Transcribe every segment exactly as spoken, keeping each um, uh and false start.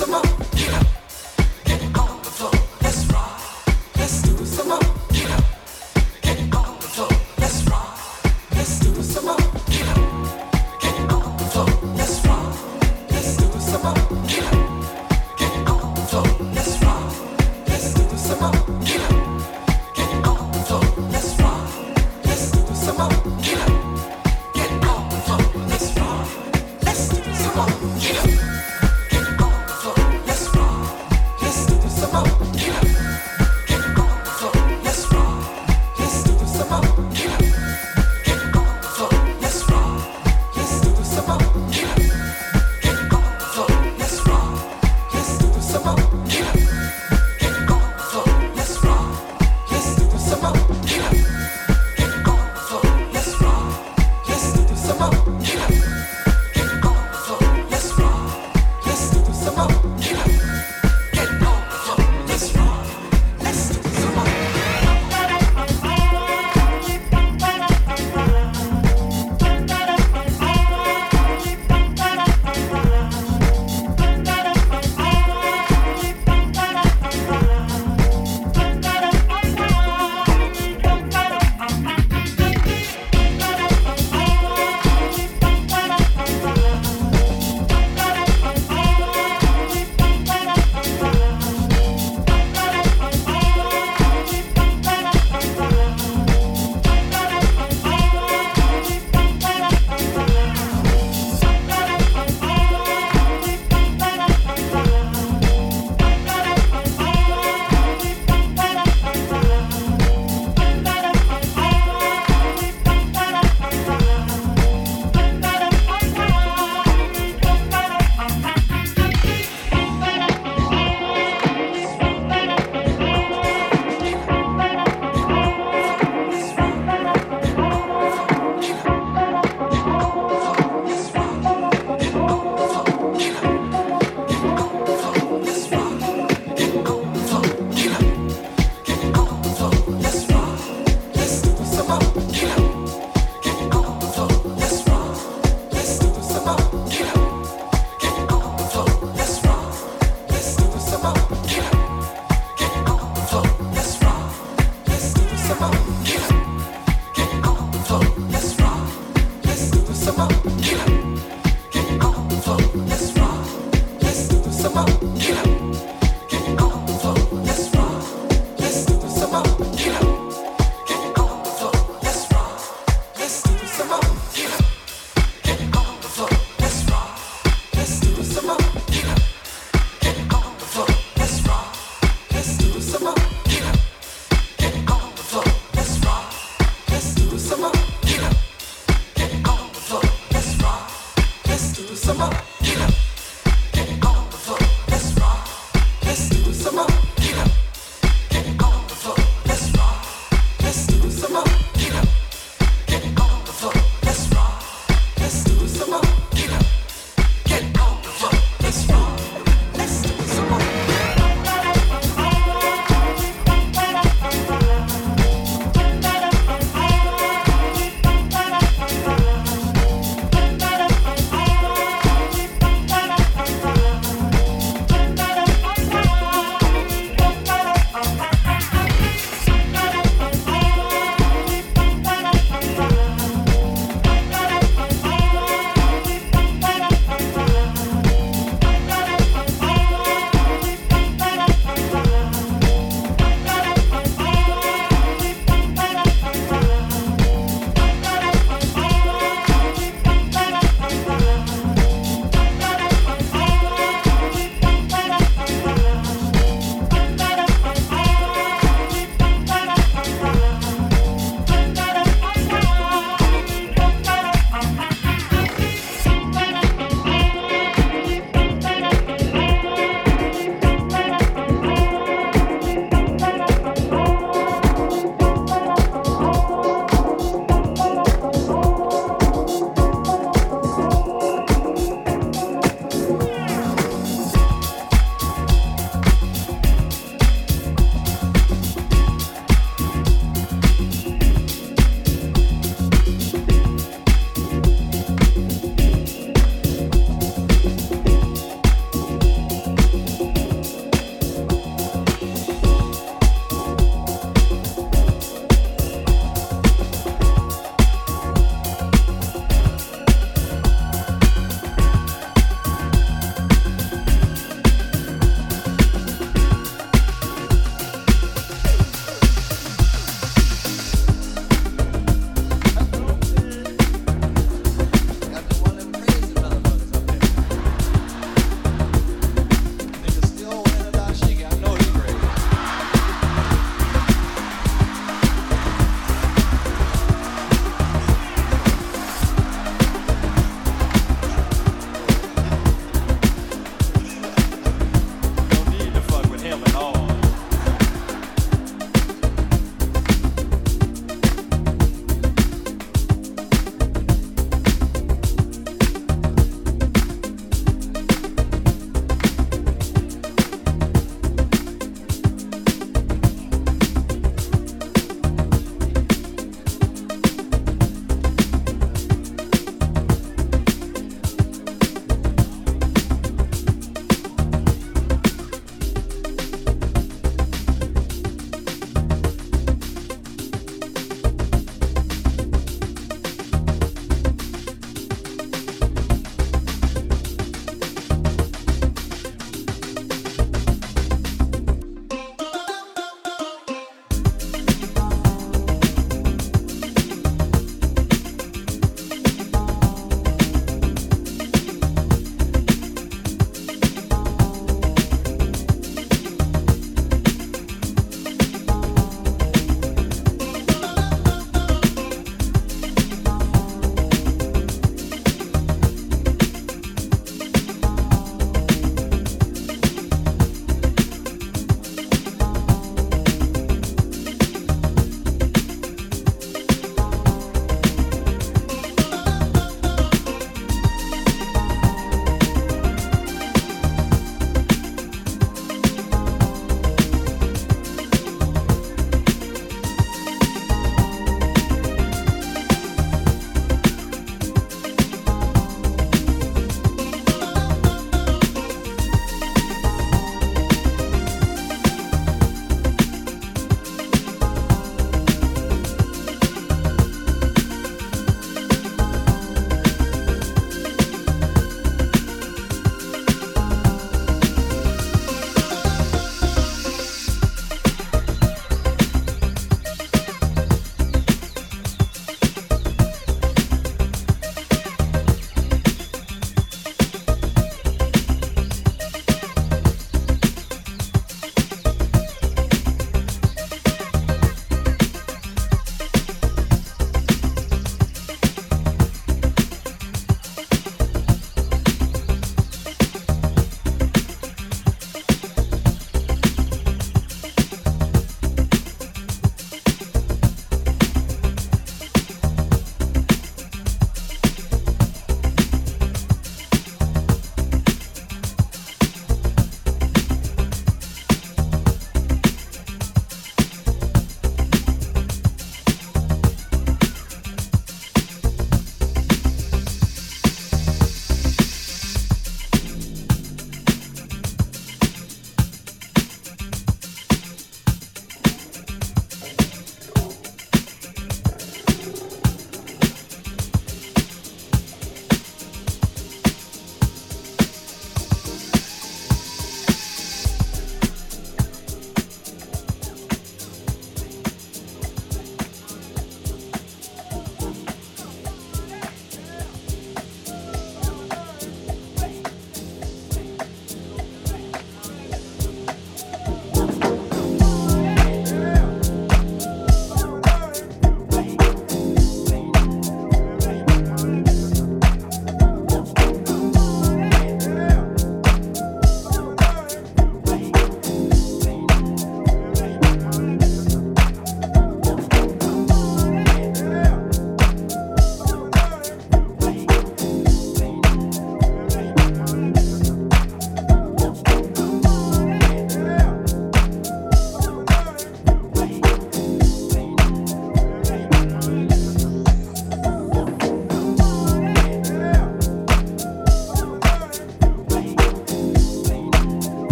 Let's do some more. Get up, get on the floor. Let's rock.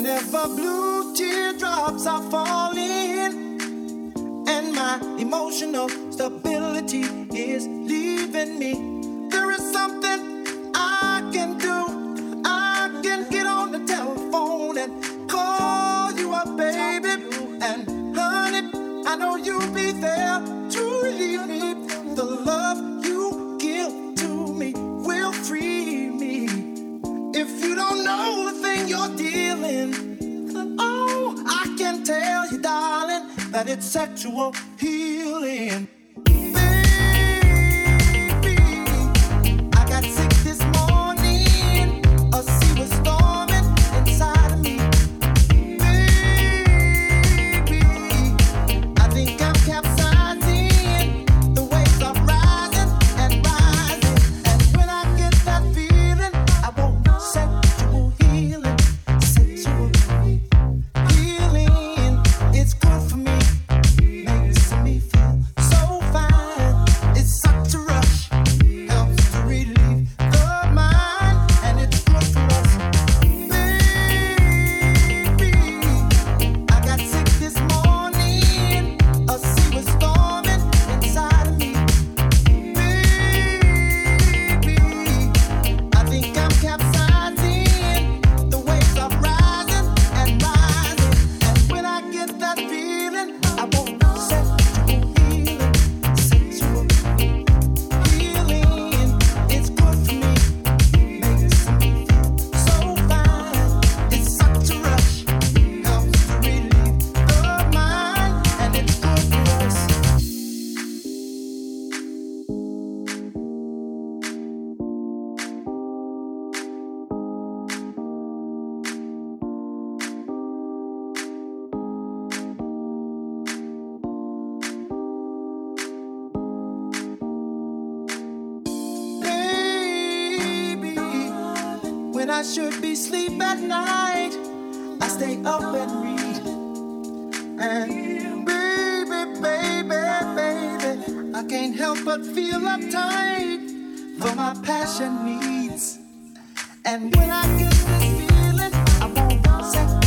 Whenever blue teardrops are falling and my emotional stability is leaving me, there is something I can do. I can get on the telephone and call you up, baby. And honey, I know you'll be there to relieve me. The love you give to me will free me. If you don't know the thing you're dealing, oh, I can tell you, darling, that it's sexual healing. I should be asleep at night, I stay up and read. And baby, baby, baby, I can't help but feel uptight for my passion needs. And when I get this feeling, I won't accept.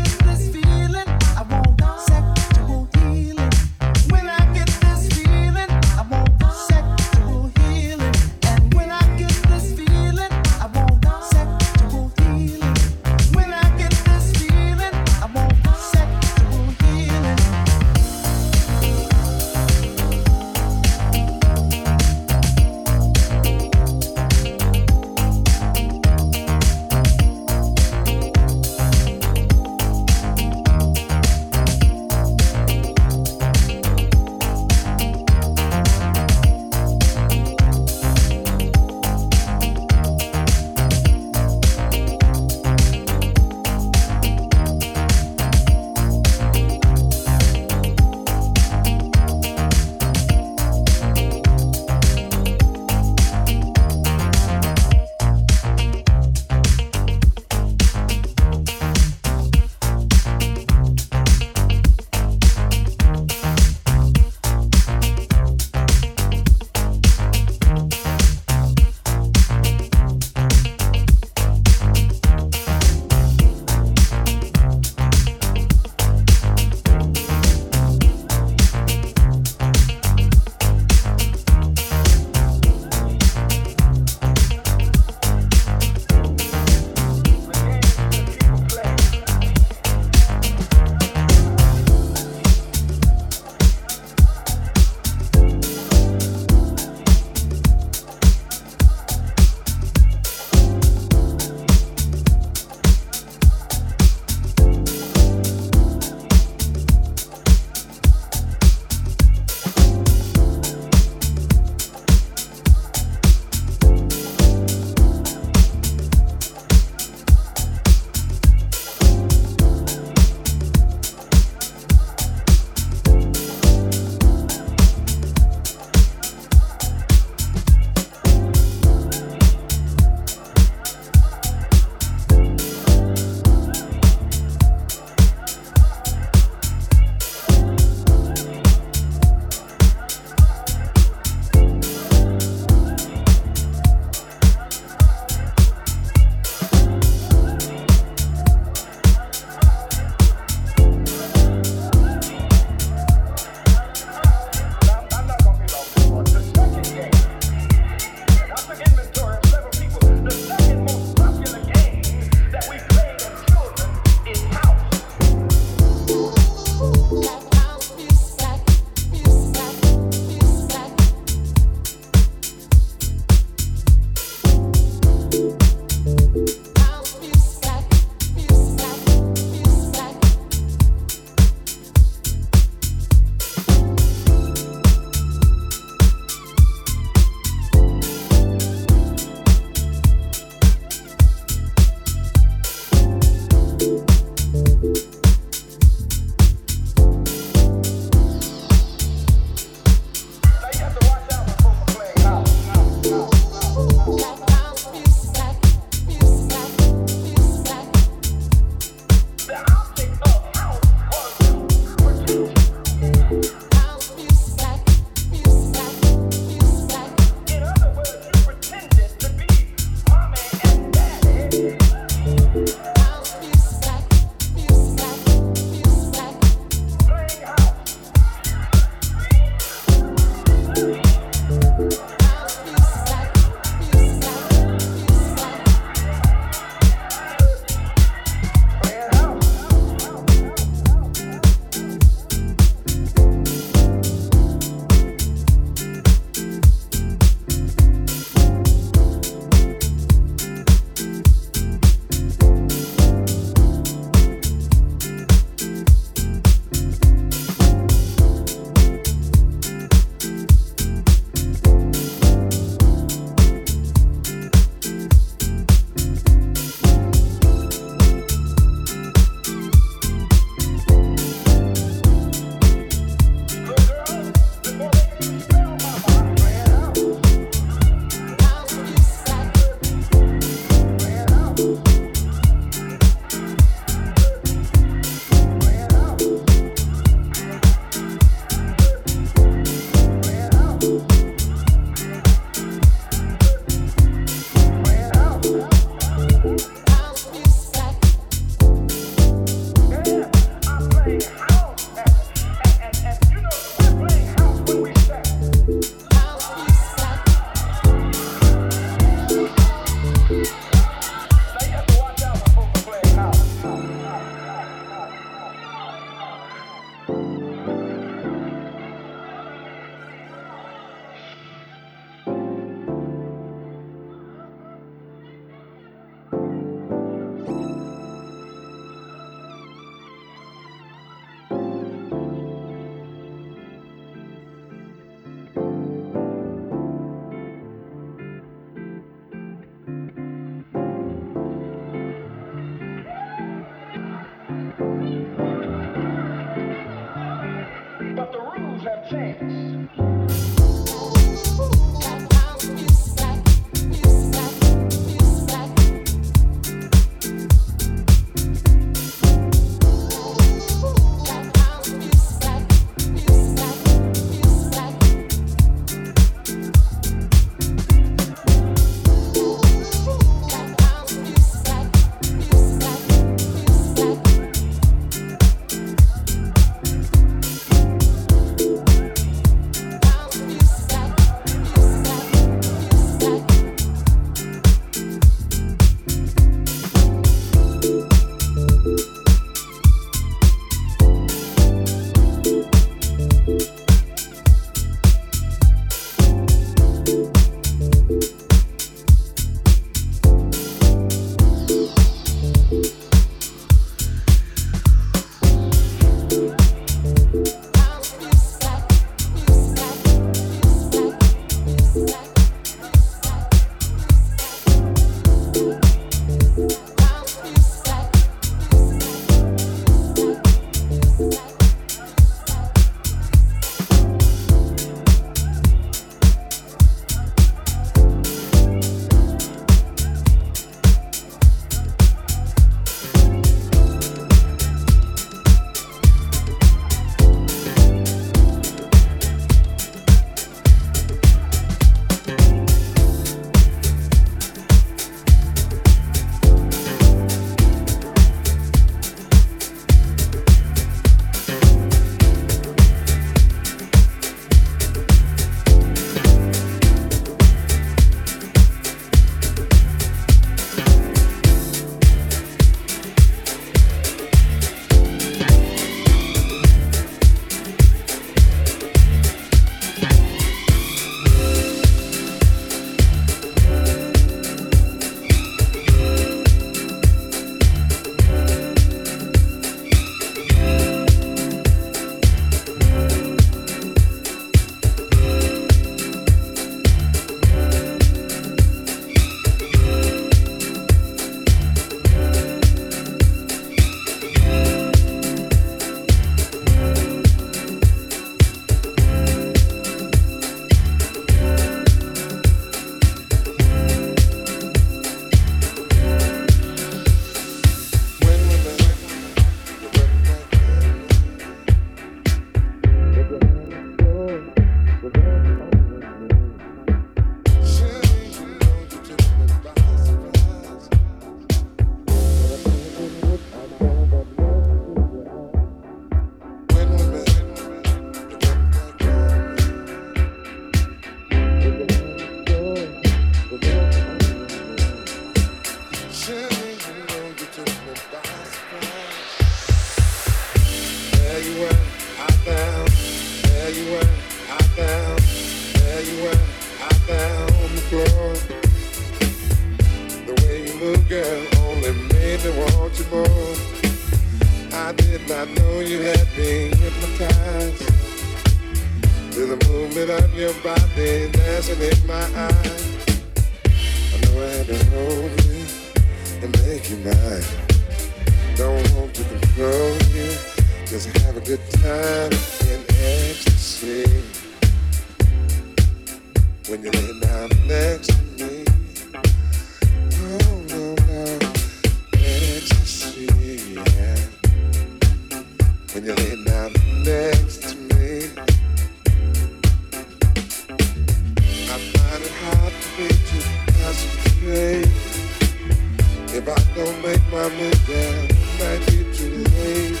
I I don't make my move, girl, it might be too late.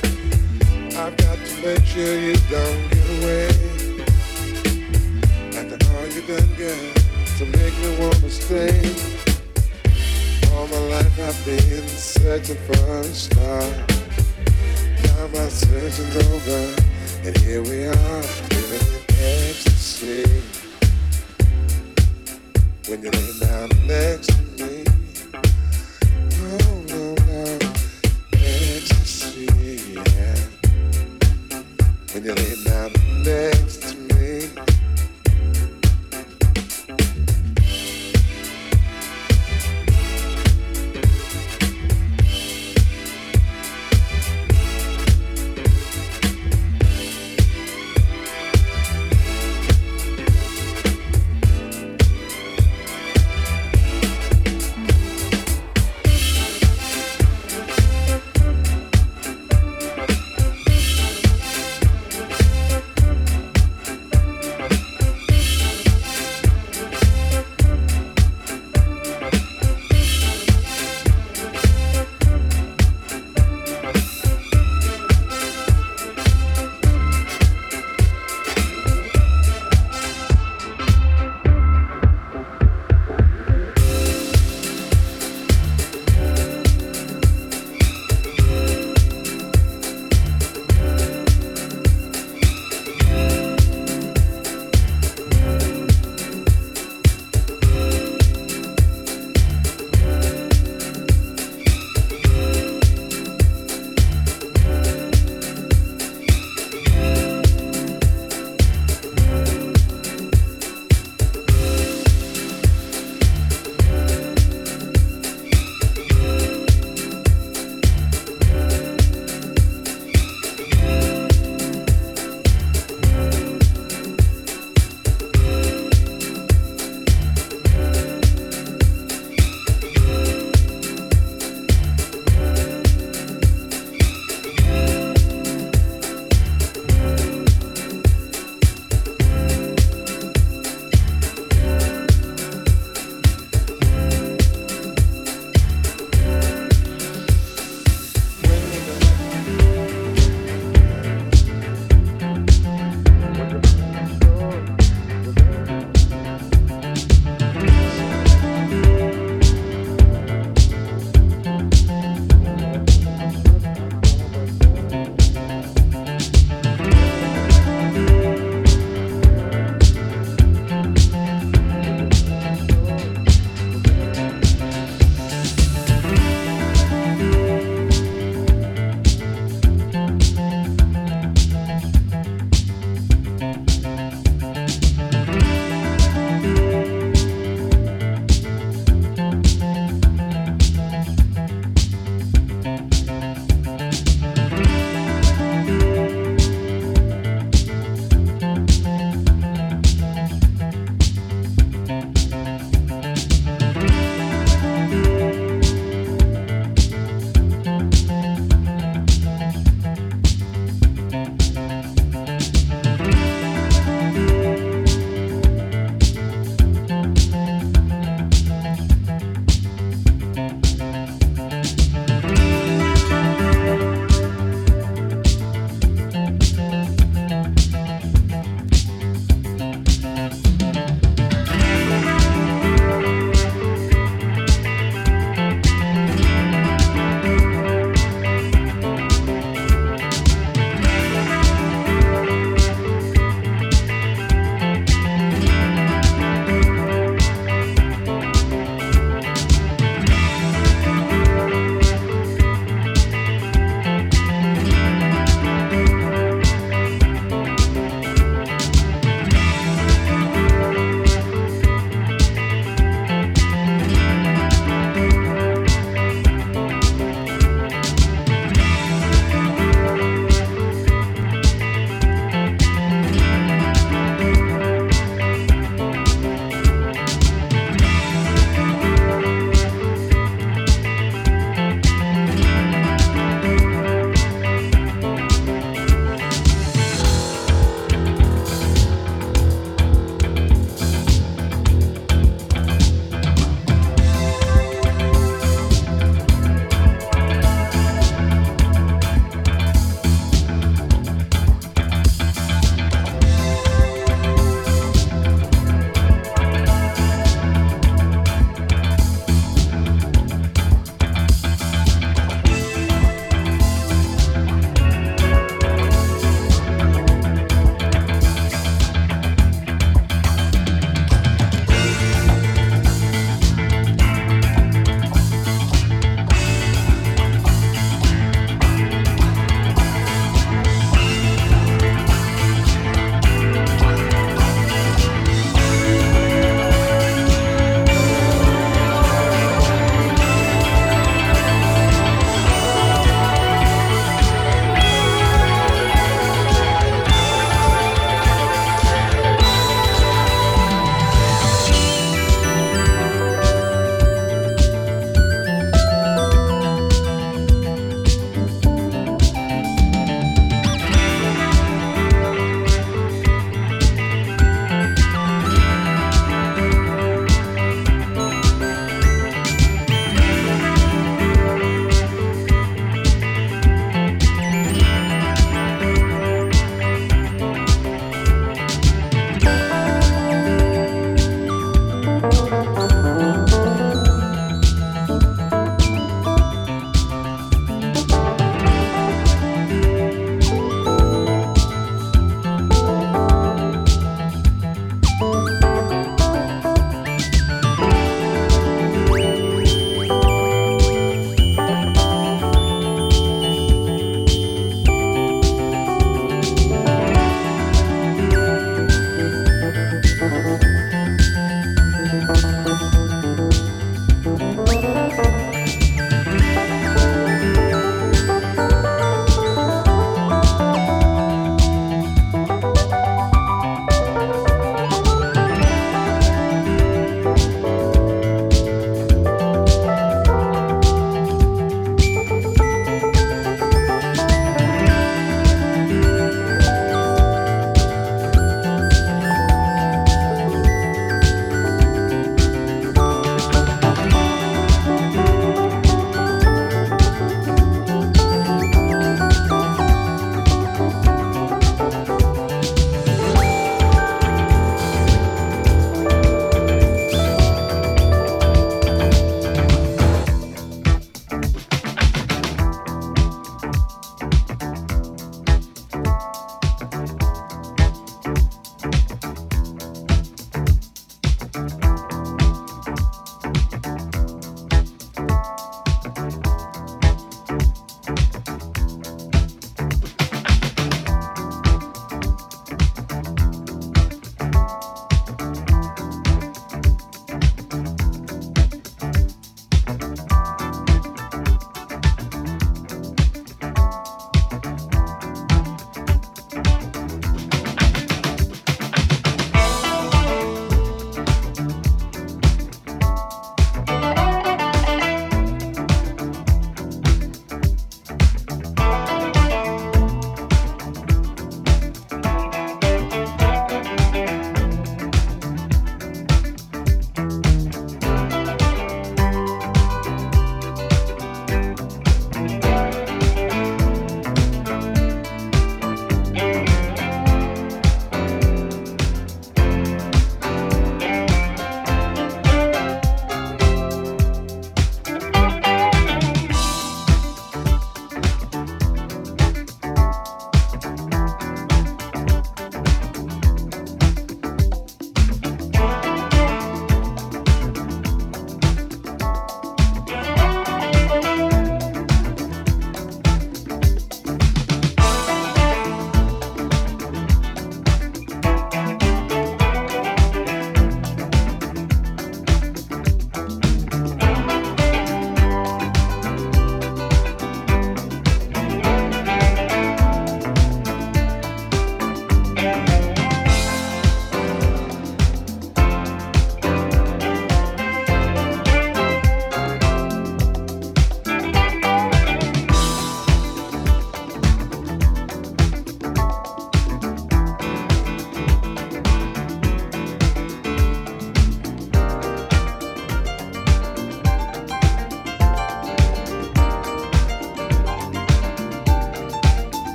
I've got to make sure you don't get away. After all you done, girl, to make me wanna stay. All my life I've been searching for a star. Now my search is over, and here we are, living in ecstasy. When you're laying down next to me, oh, no, no, ecstasy, yeah. When you're laying down next to me.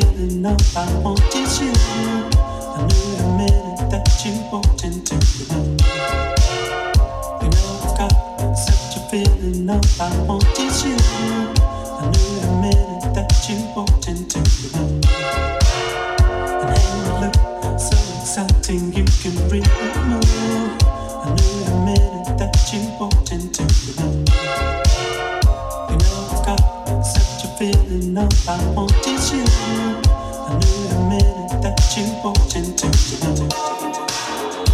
feeling all I want is you. I knew the minute that you walked into the room. You know I've got such a feeling all I want is you. I knew the minute that you walked into the room. And hey, you look so exciting, you can really move. I knew the minute that you walked into the room. You know I've got such a feeling all I want is you. I knew the minute that you walked into the room. All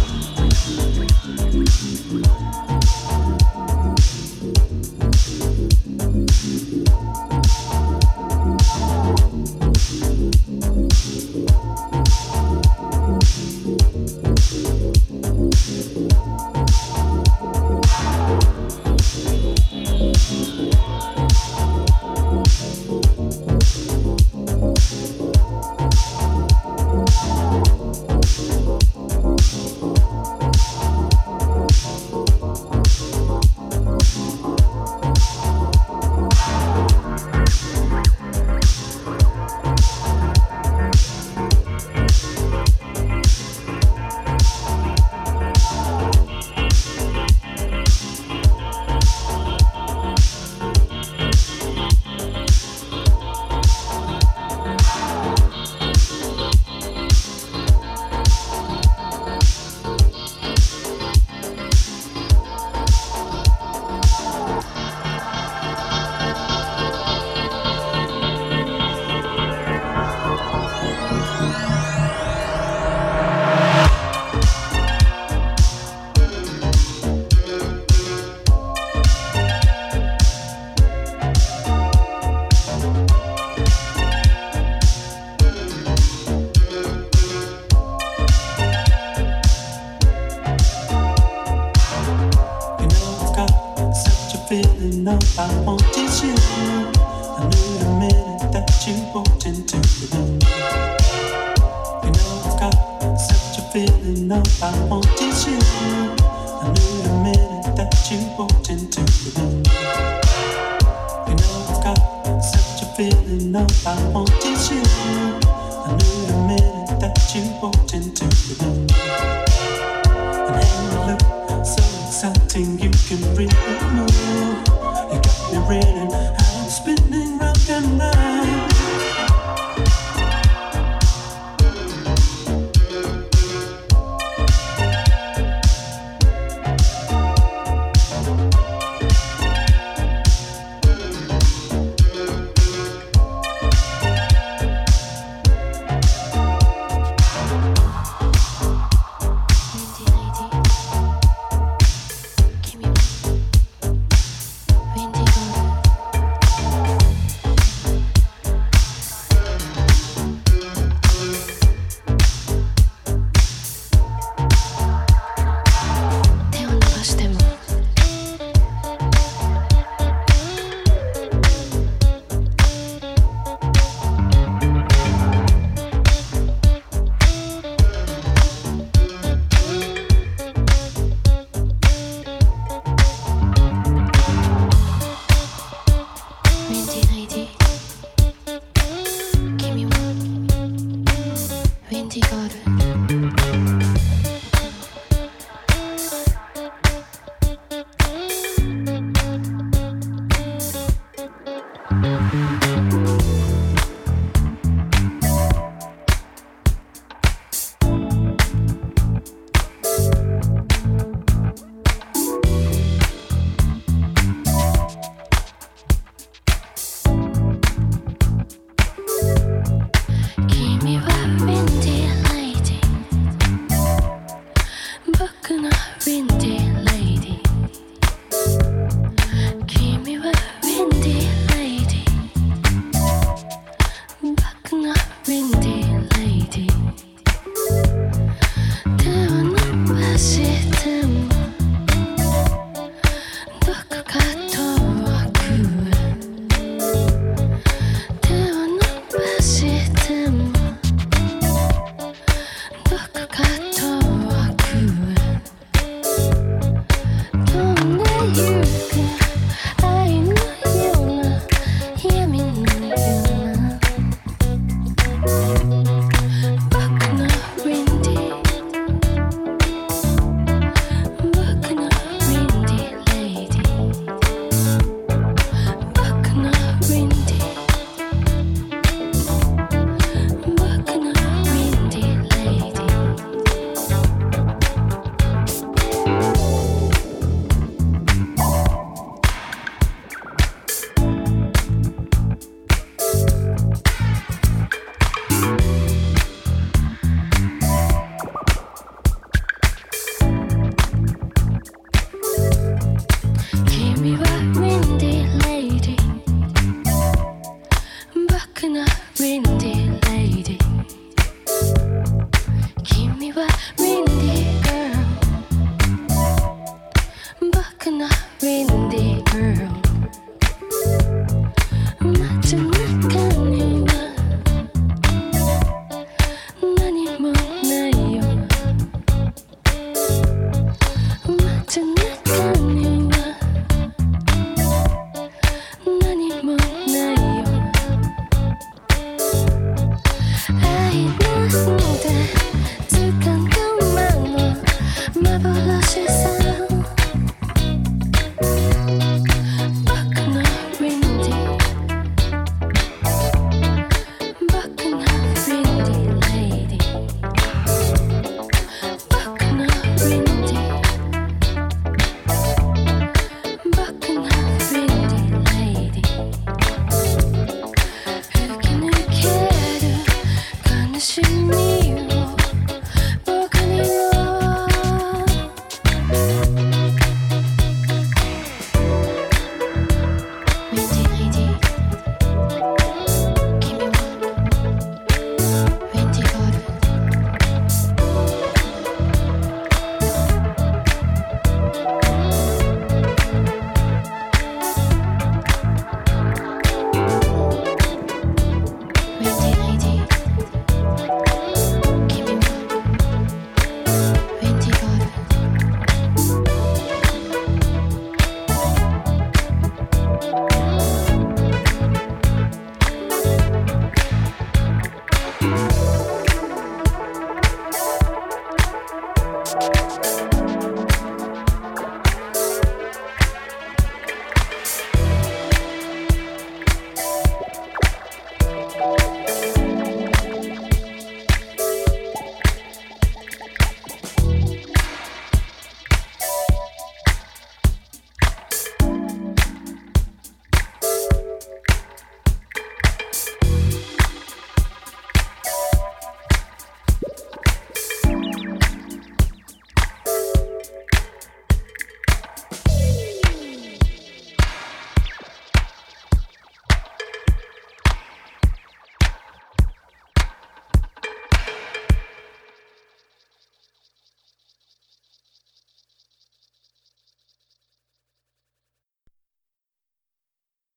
I want is you. I knew the minute that you walked into the room. You know I've got such a feeling. All I want is you. I knew the minute that you walked into the room. You know I've got such a feeling. All I want is you. I knew the minute that you walked into the room. And hey, you look so exciting, you can really move. You're ready, I'll spin.